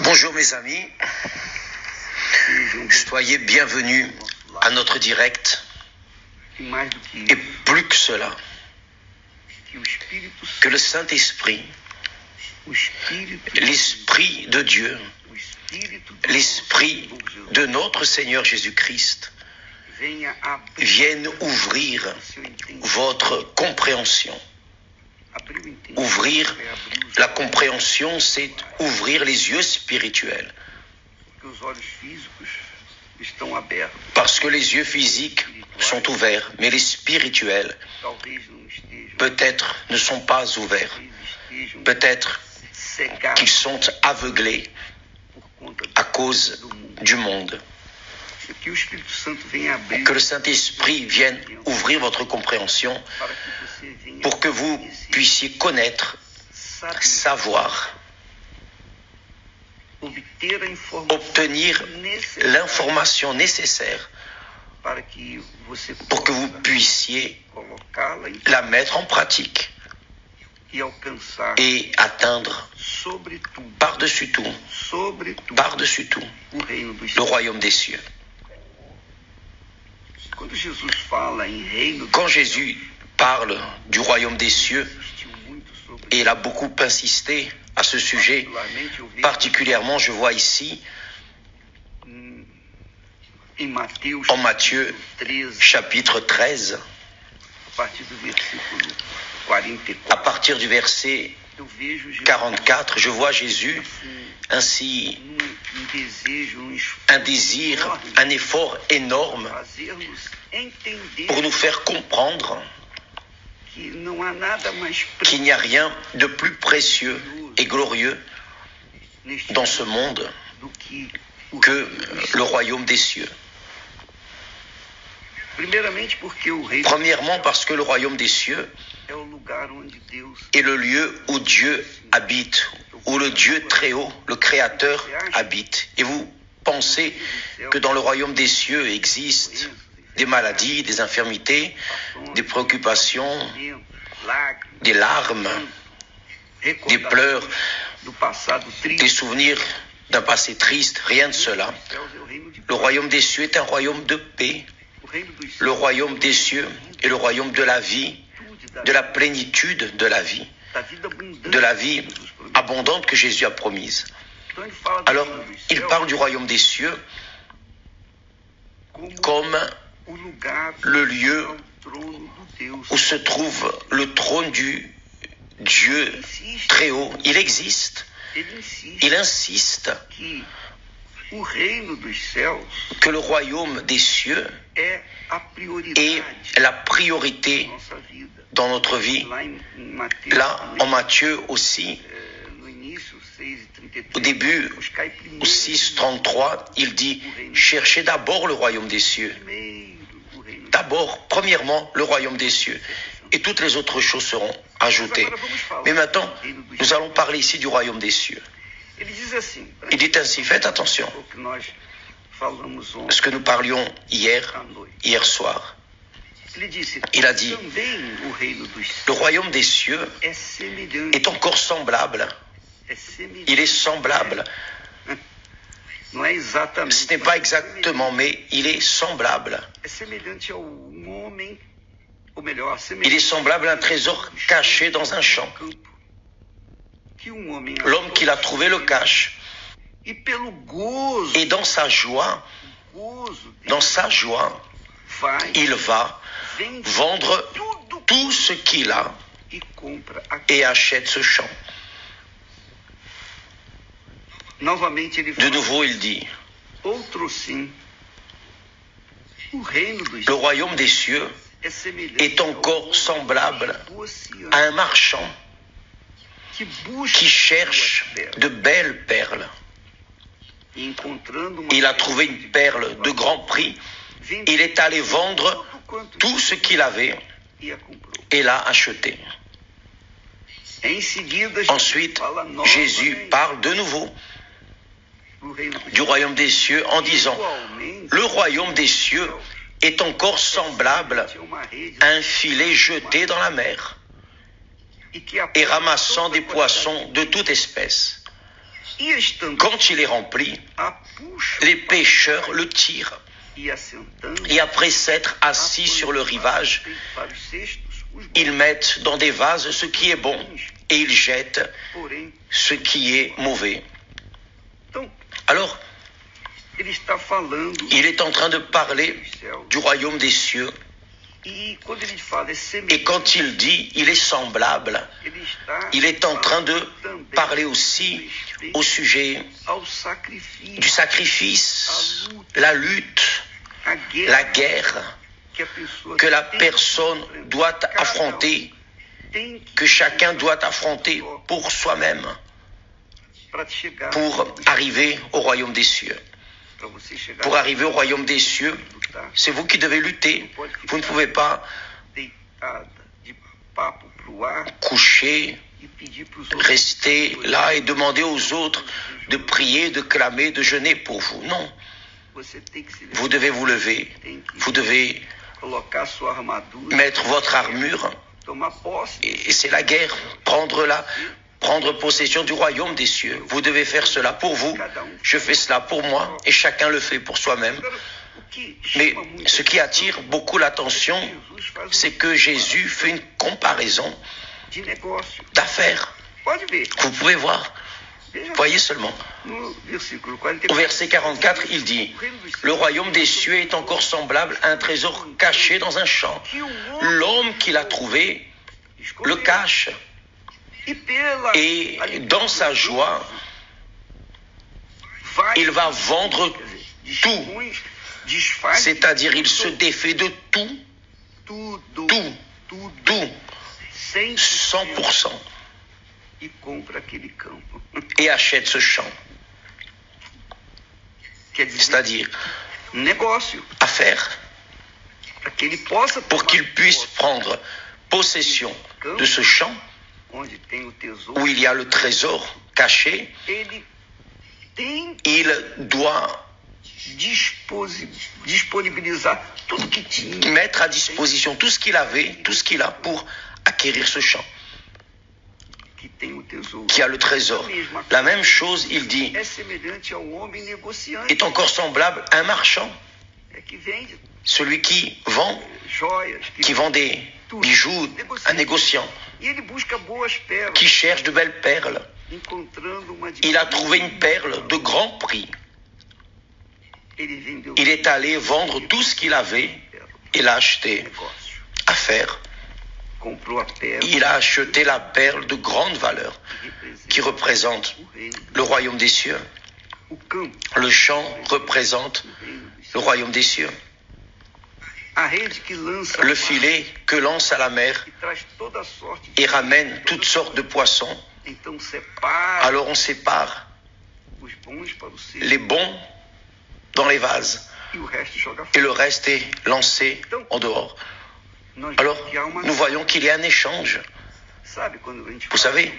Bonjour mes amis, soyez bienvenus à notre direct et plus que cela, que le Saint-Esprit, l'Esprit de Dieu, l'Esprit de notre Seigneur Jésus-Christ vienne ouvrir votre compréhension. Ouvrir la compréhension, c'est ouvrir les yeux spirituels. Parce que les yeux physiques sont ouverts, mais les spirituels peut-être ne sont pas ouverts. Peut-être qu'ils sont aveuglés à cause du monde. Que le Saint-Esprit vienne ouvrir votre compréhension pour que vous puissiez connaître, savoir, obtenir l'information nécessaire pour que vous puissiez la mettre en pratique et atteindre par-dessus tout, le royaume des cieux. Quand Jésus parle du royaume des cieux, et il a beaucoup insisté à ce sujet, particulièrement je vois ici, en Matthieu chapitre 13, à partir du verset 44, je vois Jésus ainsi un désir, un effort énorme pour nous faire comprendre qu'il n'y a rien de plus précieux et glorieux dans ce monde que le royaume des cieux. Premièrement parce que le royaume des cieux est le lieu où Dieu habite, où le Dieu très haut, le Créateur habite. Et vous pensez que dans le royaume des cieux existent des maladies, des infirmités, des préoccupations, des larmes, des pleurs, des souvenirs d'un passé triste, rien de cela. Le royaume des cieux est un royaume de paix. Le royaume des cieux est le royaume de la vie, de la plénitude de la vie abondante que Jésus a promise. Alors, il parle du royaume des cieux comme le lieu où se trouve le trône du Dieu très haut. Il existe, il insiste que le royaume des cieux est la priorité dans notre vie. Là, en Matthieu aussi, au début, au 6:33, il dit « Cherchez d'abord le royaume des cieux. » D'abord, premièrement, le royaume des cieux. Et toutes les autres choses seront ajoutées. Mais maintenant, nous allons parler ici du royaume des cieux. Il dit ainsi, faites attention. Ce que nous parlions hier soir. Il a dit, le royaume des cieux est encore semblable. Il est semblable. Ce n'est pas exactement, mais il est semblable. Il est semblable à un trésor caché dans un champ. L'homme qui l'a trouvé le cache. Et dans sa joie, il va vendre tout ce qu'il a et achète ce champ. De nouveau, il dit, le royaume des cieux est encore semblable à un marchand qui cherche de belles perles. Il a trouvé une perle de grand prix. Il est allé vendre tout ce qu'il avait et l'a acheté. Ensuite, Jésus parle de nouveau du royaume des cieux en disant « Le royaume des cieux est encore semblable à un filet jeté dans la mer et ramassant des poissons de toute espèce. Quand il est rempli, les pêcheurs le tirent. Et après s'être assis sur le rivage, ils mettent dans des vases ce qui est bon et ils jettent ce qui est mauvais. Alors, il est en train de parler du royaume des cieux. Et quand il dit « il est semblable », il est en train de parler aussi au sujet du sacrifice, la lutte, la guerre que la personne doit affronter, que chacun doit affronter pour soi-même, pour arriver au royaume des cieux. Pour arriver au royaume des cieux, c'est vous qui devez lutter. Vous ne pouvez pas coucher, rester là et demander aux autres de prier, de clamer, de jeûner pour vous. Non. Vous devez vous lever. Vous devez mettre votre armure. Et c'est la guerre. Prendre possession du royaume des cieux. Vous devez faire cela pour vous. Je fais cela pour moi et chacun le fait pour soi-même. Mais ce qui attire beaucoup l'attention, c'est que Jésus fait une comparaison d'affaires. Vous pouvez voir. Voyez seulement. Au verset 44, il dit « Le royaume des cieux est encore semblable à un trésor caché dans un champ. L'homme qui l'a trouvé le cache. Et dans sa joie, il va vendre tout. » C'est-à-dire, il se défait de tout, 100%, et achète ce champ. C'est-à-dire, affaire, pour qu'il puisse prendre possession de ce champ, où il y a le trésor caché, il doit mettre à disposition tout ce qu'il avait, tout ce qu'il a pour acquérir ce champ qui a le trésor. La même chose, il dit, est encore semblable à un marchand, celui qui vend des bijoux, un négociant qui cherche de belles perles. Il a trouvé une perle de grand prix. Il est allé vendre tout ce qu'il avait et l'a acheté. Affaire. Il a acheté la perle de grande valeur qui représente le royaume des cieux. Le champ représente le royaume des cieux. Le filet que lance à la mer et ramène toutes sortes de poissons. Alors on sépare les bons dans les vases, et le reste est lancé en dehors. Alors, nous voyons qu'il y a un échange. Vous savez,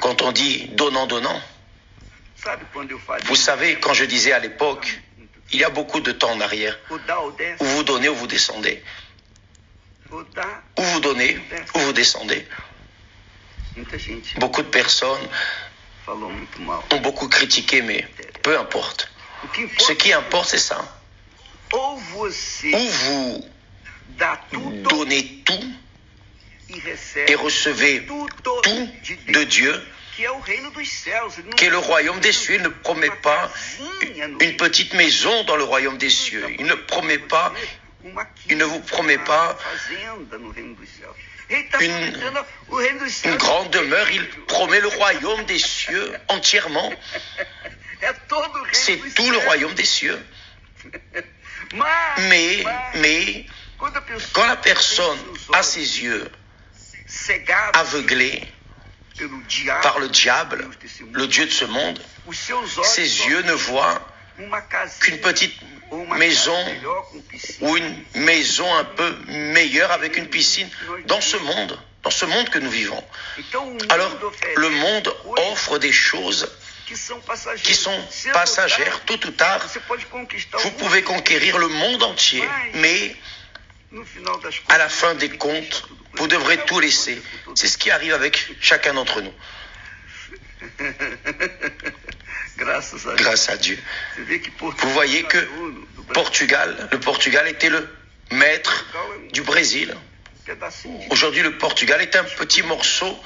quand on dit « donnant-donnant », vous savez, quand je disais à l'époque, il y a beaucoup de temps en arrière, où vous donnez ou vous descendez. Où vous donnez ou vous descendez. Beaucoup de personnes ont beaucoup critiqué, mais peu importe. Ce qui importe, c'est ça. Ou vous donnez tout et recevez tout de Dieu, qui est le royaume des cieux. Il ne promet pas une petite maison dans le royaume des cieux. Il ne vous promet pas une grande demeure. Il promet le royaume des cieux entièrement. C'est tout le royaume des cieux. Mais quand la personne a ses yeux aveuglés par le diable, le dieu de ce monde, ses yeux ne voient qu'une petite maison ou une maison un peu meilleure avec une piscine dans ce monde que nous vivons. Alors, le monde offre des choses qui sont passagères. Tôt ou tard, vous pouvez conquérir le monde entier, mais à la fin des comptes, vous devrez tout laisser. C'est ce qui arrive avec chacun d'entre nous. grâce à Dieu. Vous voyez que le Portugal était le maître du Brésil. Aujourd'hui, le Portugal est un petit morceau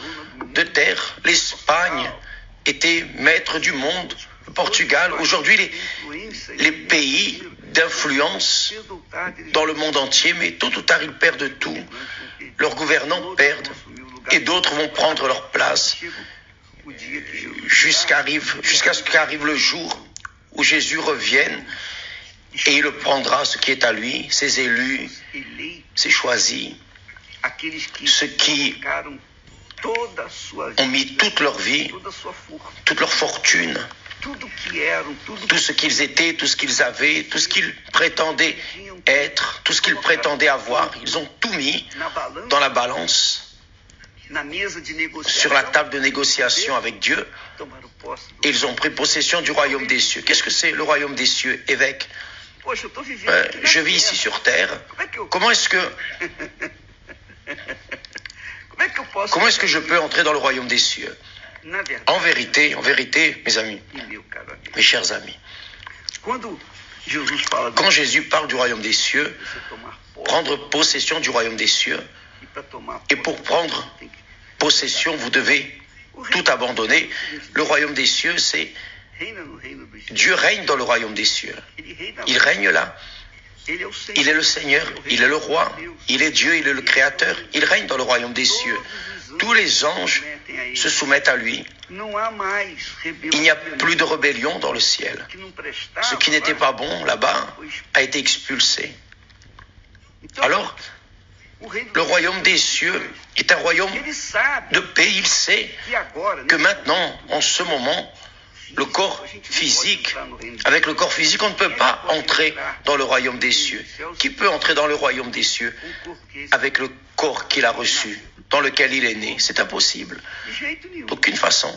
de terre. L'Espagne était maître du monde. Le Portugal, aujourd'hui, les pays d'influence dans le monde entier, mais tôt ou tard, ils perdent tout. Leurs gouvernants perdent et d'autres vont prendre leur place jusqu'à ce qu'arrive le jour où Jésus revienne et il prendra ce qui est à lui, ses élus, ses choisis, ceux qui ont mis toute leur vie, toute leur fortune, tout ce qu'ils étaient, tout ce qu'ils avaient, tout ce qu'ils prétendaient être, tout ce qu'ils prétendaient avoir. Ils ont tout mis dans la balance, sur la table de négociation avec Dieu. Et ils ont pris possession du royaume des cieux. Qu'est-ce que c'est le royaume des cieux, évêque? Je vis ici sur terre. Comment est-ce que je peux entrer dans le royaume des cieux? En vérité, mes amis, mes chers amis, quand Jésus parle du royaume des cieux, prendre possession du royaume des cieux, et pour prendre possession, vous devez tout abandonner. Le royaume des cieux, c'est... Dieu règne dans le royaume des cieux. Il règne là. Il est le Seigneur, il est le roi, il est Dieu, il est le Créateur. Il règne dans le royaume des cieux. Tous les anges se soumettent à lui. Il n'y a plus de rébellion dans le ciel. Ce qui n'était pas bon là-bas a été expulsé. Alors, le royaume des cieux est un royaume de paix. Il sait que maintenant, en ce moment, avec le corps physique, on ne peut pas entrer dans le royaume des cieux. Qui peut entrer dans le royaume des cieux avec le corps qu'il a reçu, dans lequel il est né? C'est impossible, d'aucune façon.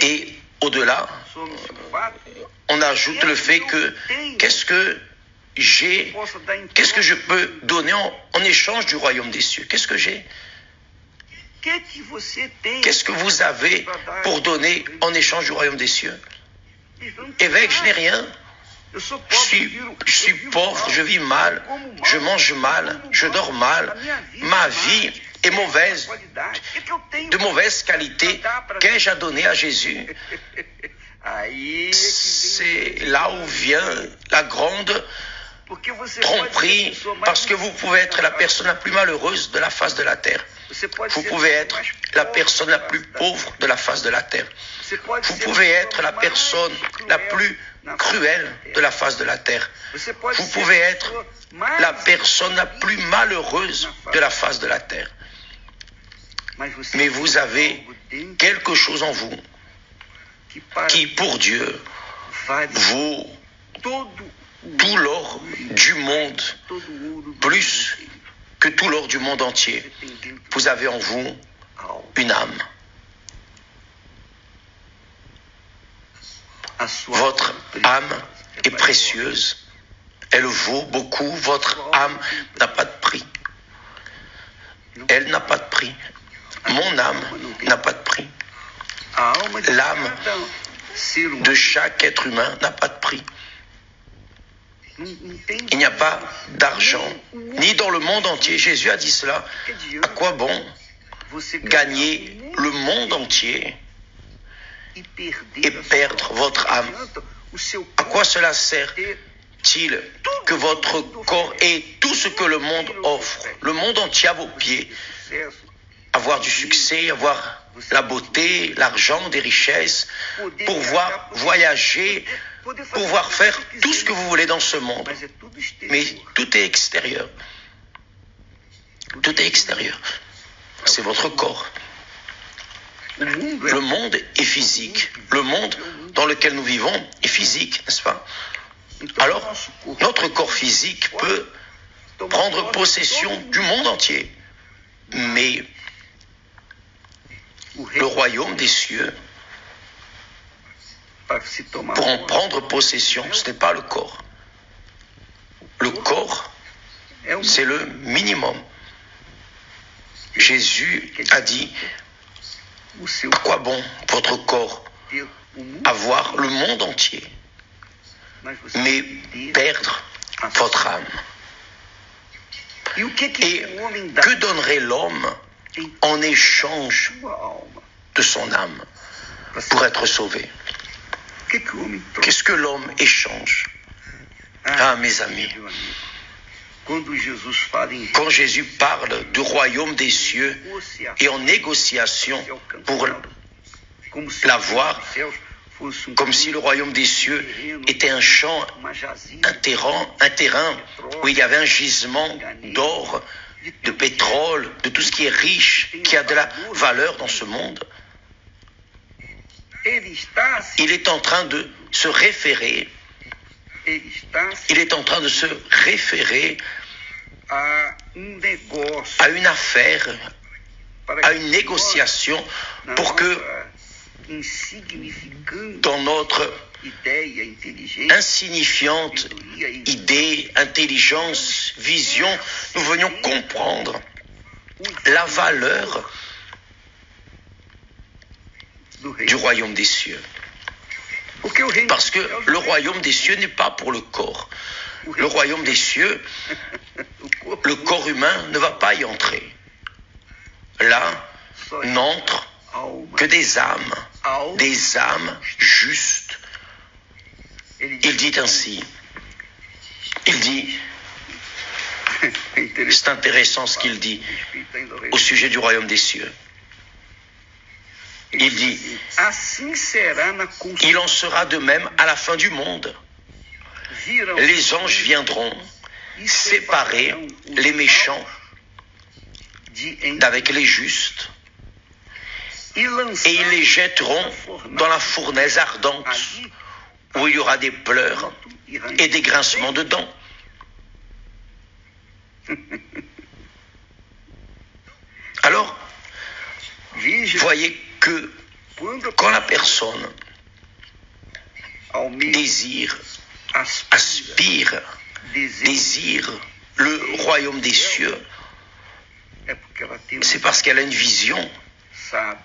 Et au-delà, on ajoute le fait que, qu'est-ce que je peux donner en échange du royaume des cieux? Qu'est-ce que j'ai? Qu'est-ce que vous avez pour donner en échange du royaume des cieux? Évêque, je n'ai rien. Je suis pauvre, je vis mal, je mange mal, je dors mal. Ma vie est mauvaise, de mauvaise qualité. Qu'ai-je à donner à Jésus? C'est là où vient la grande tromperie, parce que vous pouvez être la personne la plus malheureuse de la face de la terre. Vous pouvez être la personne la plus pauvre de la face de la terre. Vous pouvez être la personne la plus cruelle de la face de la terre. Vous pouvez être la personne la plus malheureuse de la face de la terre. Mais vous avez quelque chose en vous qui, pour Dieu, vaut tout l'or du monde, plus que tout l'or du monde entier. Vous avez en vous une âme. Votre âme est précieuse. Elle vaut beaucoup. Votre âme n'a pas de prix. Elle n'a pas de prix. Mon âme n'a pas de prix. L'âme de chaque être humain n'a pas de prix. Il n'y a pas d'argent, ni dans le monde entier. Jésus a dit cela. À quoi bon gagner le monde entier et perdre votre âme? À quoi cela sert-il que votre corps ait tout ce que le monde offre, le monde entier à vos pieds? Avoir du succès, avoir la beauté, l'argent, des richesses, pouvoir voyager, pouvoir faire tout ce que vous voulez dans ce monde. Mais tout est extérieur. Tout est extérieur. C'est votre corps. Le monde est physique. Le monde dans lequel nous vivons est physique, n'est-ce pas? Alors, notre corps physique peut prendre possession du monde entier. Mais le royaume des cieux, pour en prendre possession, ce n'est pas le corps. Le corps, c'est le minimum. Jésus a dit, Quoi bon, votre corps, avoir le monde entier, mais perdre votre âme? Et que donnerait l'homme en échange de son âme pour être sauvé? Qu'est-ce que l'homme échange? Ah, mes amis, quand Jésus parle du royaume des cieux et en négociation pour l'avoir, comme si le royaume des cieux était un champ, un terrain où il y avait un gisement d'or, de pétrole, de tout ce qui est riche, qui a de la valeur dans ce monde. Il est en train de se référer à une affaire, à une négociation, pour que dans notre insignifiante idée, intelligence, vision, nous venions comprendre la valeur du royaume des cieux. Parce que le royaume des cieux n'est pas pour le corps. Le royaume des cieux, le corps humain ne va pas y entrer. Là, n'entrent que des âmes justes. Il dit ainsi, c'est intéressant ce qu'il dit au sujet du royaume des cieux. Il dit, il en sera de même à la fin du monde. Les anges viendront séparer les méchants d'avec les justes et ils les jetteront dans la fournaise ardente où il y aura des pleurs et des grincements de dents. Alors, voyez que quand la personne désire le royaume des cieux, c'est parce qu'elle a une vision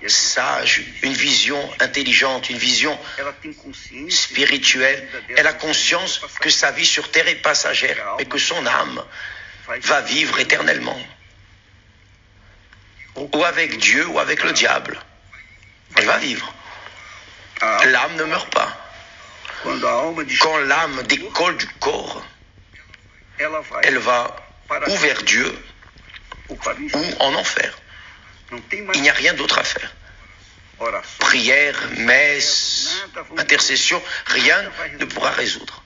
sage, une vision intelligente, une vision spirituelle. Elle a conscience que sa vie sur terre est passagère et que son âme va vivre éternellement, ou avec Dieu ou avec le diable. Elle va vivre. L'âme ne meurt pas. Quand l'âme décolle du corps, elle va ou vers Dieu ou en enfer. Il n'y a rien d'autre à faire. Prière, messe, intercession, rien ne pourra résoudre.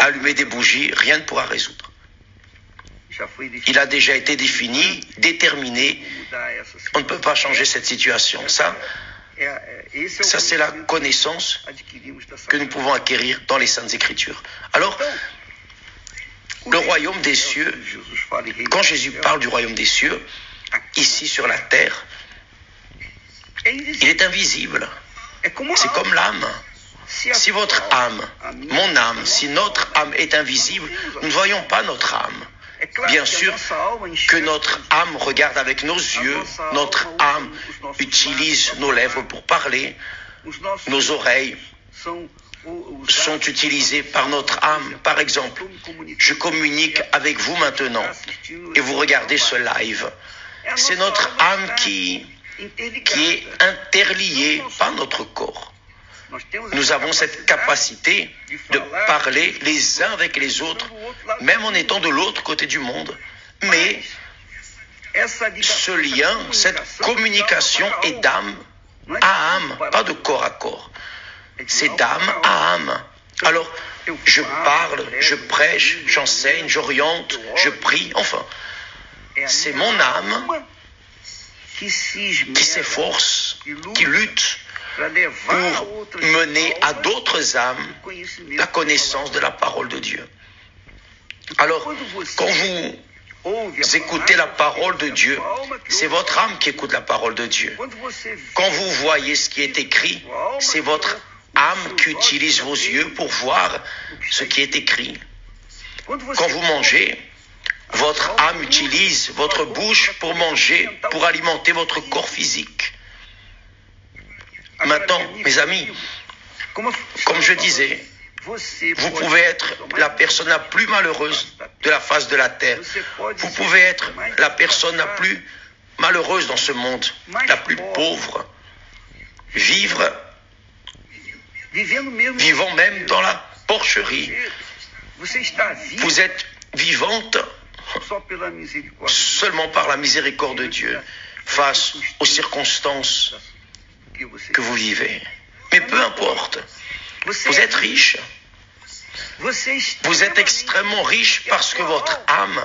Allumer des bougies, rien ne pourra résoudre. Il a déjà été défini, déterminé. On ne peut pas changer cette situation. Ça c'est la connaissance que nous pouvons acquérir dans les Saintes Écritures. Alors, le royaume des cieux, quand Jésus parle du royaume des cieux, ici sur la terre, il est invisible. C'est comme l'âme. Si votre âme, mon âme, si notre âme est invisible, nous ne voyons pas notre âme. Bien sûr que notre âme regarde avec nos yeux, notre âme utilise nos lèvres pour parler, nos oreilles sont utilisées par notre âme. Par exemple, je communique avec vous maintenant et vous regardez ce live. C'est notre âme qui est interliée par notre corps. Nous avons cette capacité de parler les uns avec les autres, même en étant de l'autre côté du monde. Mais ce lien, cette communication est d'âme à âme, pas de corps à corps. C'est d'âme à âme. Alors, je parle, je prêche, j'enseigne, j'oriente, je prie, enfin. C'est mon âme qui s'efforce, qui lutte, pour mener à d'autres âmes la connaissance de la parole de Dieu. Alors, quand vous écoutez la parole de Dieu, c'est votre âme qui écoute la parole de Dieu. Quand vous voyez ce qui est écrit, c'est votre âme qui utilise vos yeux pour voir ce qui est écrit. Quand vous mangez, Votre âme utilise votre bouche pour manger, pour alimenter votre corps physique. Maintenant, mes amis, comme je disais, vous pouvez être la personne la plus malheureuse de la face de la terre. Vous pouvez être la personne la plus malheureuse dans ce monde, la plus pauvre. Vivant même dans la porcherie. Vous êtes vivante seulement par la miséricorde de Dieu face aux circonstances que vous vivez. Mais peu importe, vous êtes riche. Vous êtes extrêmement riche parce que votre âme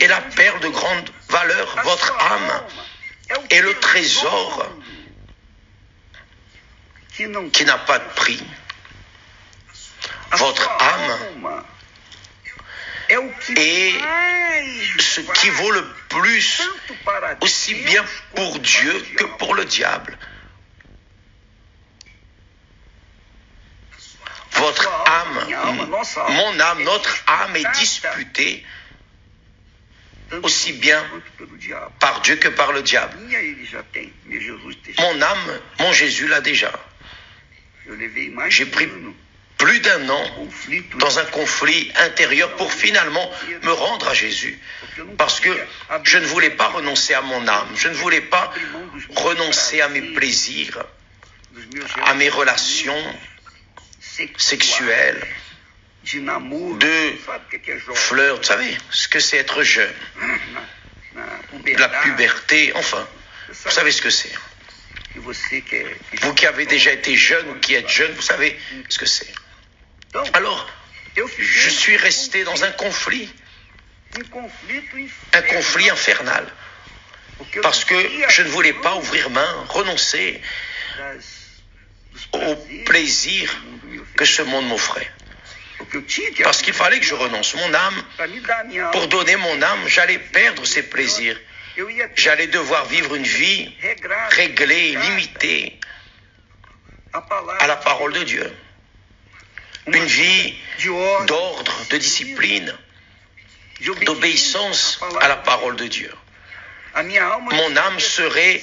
est la perle de grande valeur. Votre âme est le trésor qui n'a pas de prix. Votre âme est ce qui vaut le plus, aussi bien pour Dieu que pour le diable. Votre âme, mon âme, notre âme est disputée aussi bien par Dieu que par le diable. Mon âme, mon Jésus l'a déjà. J'ai pris plus d'un an dans un conflit intérieur pour finalement me rendre à Jésus. Parce que je ne voulais pas renoncer à mon âme. Je ne voulais pas renoncer à mes plaisirs, à mes relations sexuelles, de fleurs. Vous savez ce que c'est être jeune, la puberté, enfin, vous savez ce que c'est. Vous qui avez déjà été jeune ou qui êtes jeune, vous savez ce que c'est. Alors, je suis resté dans un conflit infernal, parce que je ne voulais pas ouvrir main, renoncer au plaisir que ce monde m'offrait. Parce qu'il fallait que je renonce mon âme. Pour donner mon âme, j'allais perdre ses plaisirs. J'allais devoir vivre une vie réglée, limitée à la parole de Dieu. Une vie d'ordre, de discipline, d'obéissance à la parole de Dieu. Mon âme serait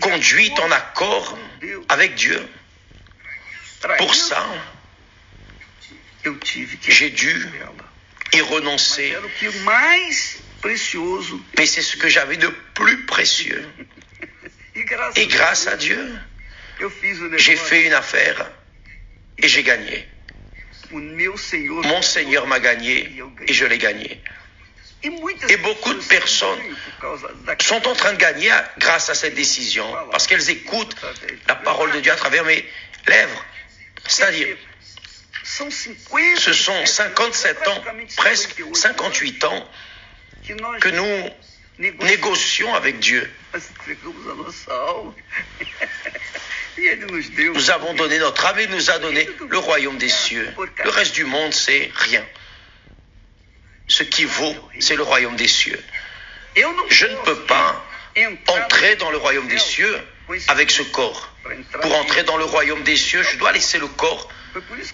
conduite en accord avec Dieu. Pour ça, j'ai dû y renoncer. Mais c'est ce que j'avais de plus précieux. Et grâce à Dieu, j'ai fait une affaire et j'ai gagné. Mon Seigneur m'a gagné et je l'ai gagné. Et beaucoup de personnes sont en train de gagner grâce à cette décision, parce qu'elles écoutent la parole de Dieu à travers mes lèvres. C'est-à-dire, ce sont 57 ans, presque 58 ans, que nous négocions avec Dieu. Nous avons donné notre âme et il nous a donné le royaume des cieux. Le reste du monde, c'est rien. Ce qui vaut, c'est le royaume des cieux. Je ne peux pas entrer dans le royaume des cieux avec ce corps. Pour entrer dans le royaume des cieux, je dois laisser le corps.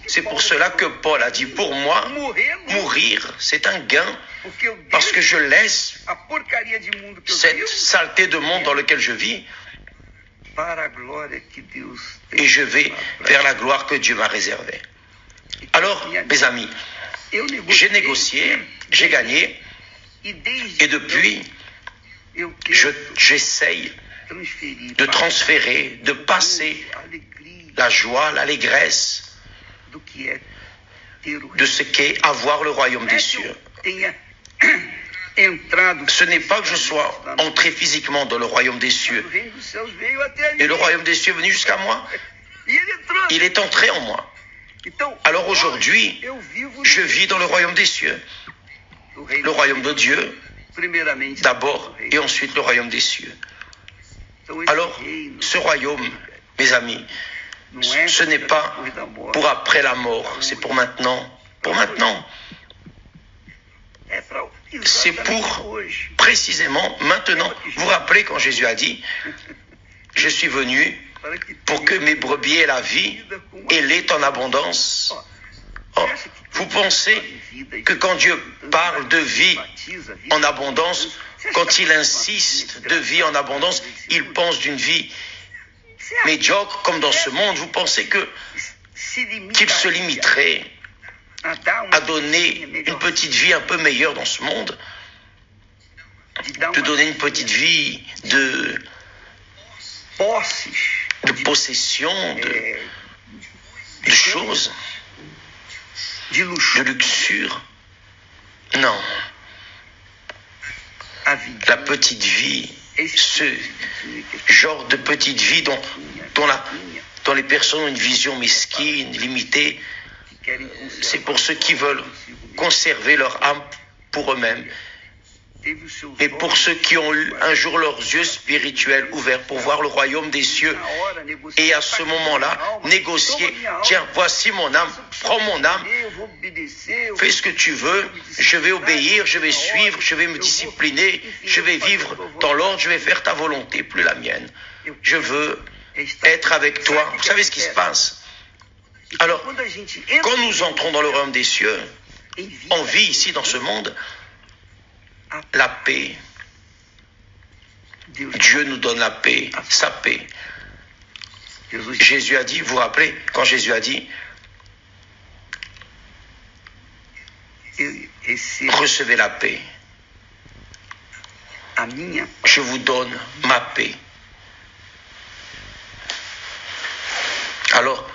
C'est pour cela que Paul a dit, pour moi, mourir, c'est un gain, parce que je laisse cette saleté de monde dans lequel je vis, et je vais vers la gloire que Dieu m'a réservée. Alors, mes amis, j'ai négocié, j'ai gagné, et depuis, j'essaye de transférer, de passer la joie, l'allégresse, de ce qu'est avoir le royaume des cieux. Ce n'est pas que je sois entré physiquement dans le royaume des cieux. Et le royaume des cieux est venu jusqu'à moi. Il est entré en moi. Alors aujourd'hui, je vis dans le royaume des cieux. Le royaume de Dieu, d'abord, et ensuite le royaume des cieux. Alors, ce royaume, mes amis, ce n'est pas pour après la mort, c'est pour maintenant. Pour maintenant. C'est pour précisément maintenant. Vous vous rappelez quand Jésus a dit, je suis venu pour que mes brebis aient la vie et l'aient en abondance. Oh, vous pensez que quand Dieu parle de vie en abondance, quand il insiste de vie en abondance, il pense d'une vie médiocre, comme dans ce monde. Vous pensez qu'il se limiterait à donner une petite vie un peu meilleure dans ce monde, de donner une petite vie de possession, de choses, de luxure? Non. La petite vie, ce genre de petite vie dont les personnes ont une vision mesquine, limitée, c'est pour ceux qui veulent conserver leur âme pour eux-mêmes. Mais pour ceux qui ont eu un jour leurs yeux spirituels ouverts pour voir le royaume des cieux, et à ce moment-là, négocier, tiens, voici mon âme, prends mon âme, fais ce que tu veux, je vais obéir, je vais suivre, je vais me discipliner, je vais vivre dans l'ordre, je vais faire ta volonté, plus la mienne. Je veux être avec toi. Vous savez ce qui se passe? Alors, quand nous entrons dans le royaume des cieux, on vit ici dans ce monde, la paix. Dieu nous donne la paix, sa paix. Jésus a dit, vous vous rappelez, quand Jésus a dit, recevez la paix. Je vous donne ma paix. Alors,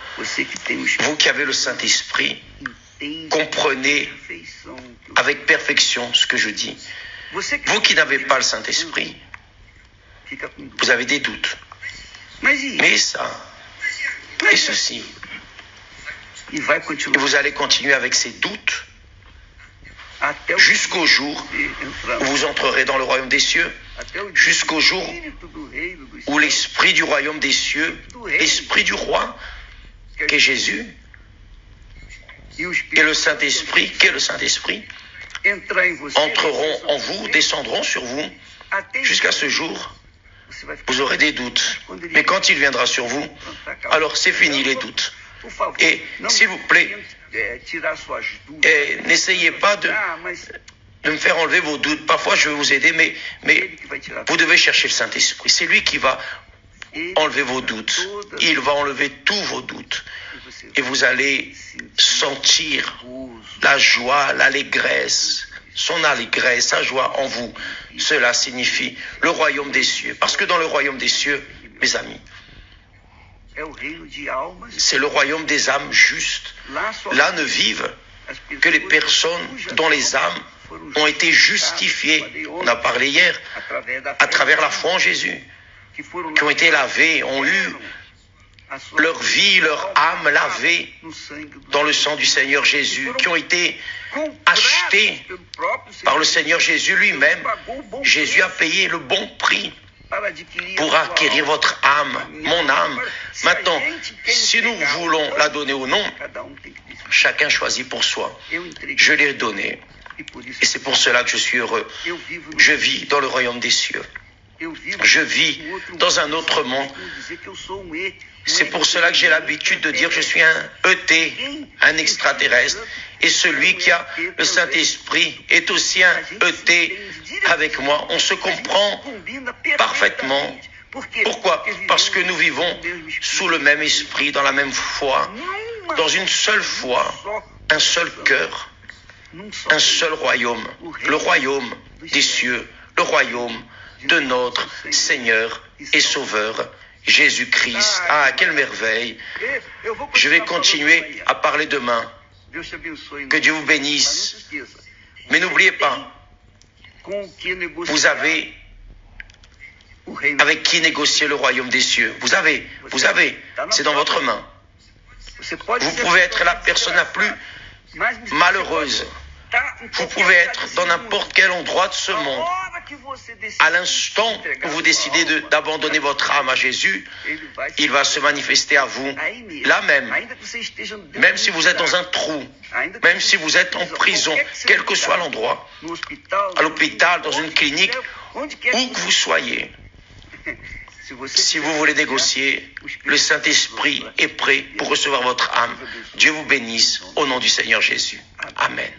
vous qui avez le Saint-Esprit, comprenez avec perfection ce que je dis. Vous qui n'avez pas le Saint-Esprit, vous avez des doutes. Mais ça, et ceci. Et vous allez continuer avec ces doutes jusqu'au jour où vous entrerez dans le royaume des cieux, jusqu'au jour où l'esprit du royaume des cieux, l'esprit du roi, qu'est Jésus, et le Saint-Esprit, qu'est le Saint-Esprit, entreront en vous, descendront sur vous, jusqu'à ce jour, vous aurez des doutes. Mais quand il viendra sur vous, alors c'est fini les doutes. Et s'il vous plaît, n'essayez pas de me faire enlever vos doutes. Parfois je vais vous aider, mais vous devez chercher le Saint-Esprit. C'est lui qui va enlever vos doutes. Il va enlever tous vos doutes. Et vous allez sentir la joie, l'allégresse, son allégresse, sa joie en vous. Cela signifie le royaume des cieux. Parce que dans le royaume des cieux, mes amis, c'est le royaume des âmes justes. Là ne vivent que les personnes dont les âmes ont été justifiées. On a parlé hier, à travers la foi en Jésus, qui ont été lavées, ont eu leur vie, leur âme lavée dans le sang du Seigneur Jésus, qui ont été achetés par le Seigneur Jésus lui-même. Jésus a payé le bon prix pour acquérir votre âme, mon âme. Maintenant, si nous voulons la donner ou non, chacun choisit pour soi. Je l'ai donnée, et c'est pour cela que je suis heureux. Je vis dans le royaume des cieux. Je vis dans un autre monde. C'est pour cela que j'ai l'habitude de dire je suis un ET, un extraterrestre. Et celui qui a le Saint-Esprit est aussi un ET avec moi. On se comprend parfaitement. Pourquoi? Parce que nous vivons sous le même esprit, dans la même foi, dans une seule foi, un seul cœur, un seul royaume. Le royaume des cieux, le royaume de notre Seigneur et Sauveur, Jésus-Christ. Ah, quelle merveille! Je vais continuer à parler demain. Que Dieu vous bénisse. Mais n'oubliez pas, vous avez avec qui négocier le royaume des cieux. Vous avez, c'est dans votre main. Vous pouvez être la personne la plus malheureuse. Vous pouvez être dans n'importe quel endroit de ce monde. À l'instant où vous décidez d'abandonner votre âme à Jésus, il va se manifester à vous, là même. Même si vous êtes dans un trou, même si vous êtes en prison, quel que soit l'endroit, à l'hôpital, dans une clinique, où que vous soyez. Si vous voulez négocier, le Saint-Esprit est prêt pour recevoir votre âme. Dieu vous bénisse au nom du Seigneur Jésus. Amen.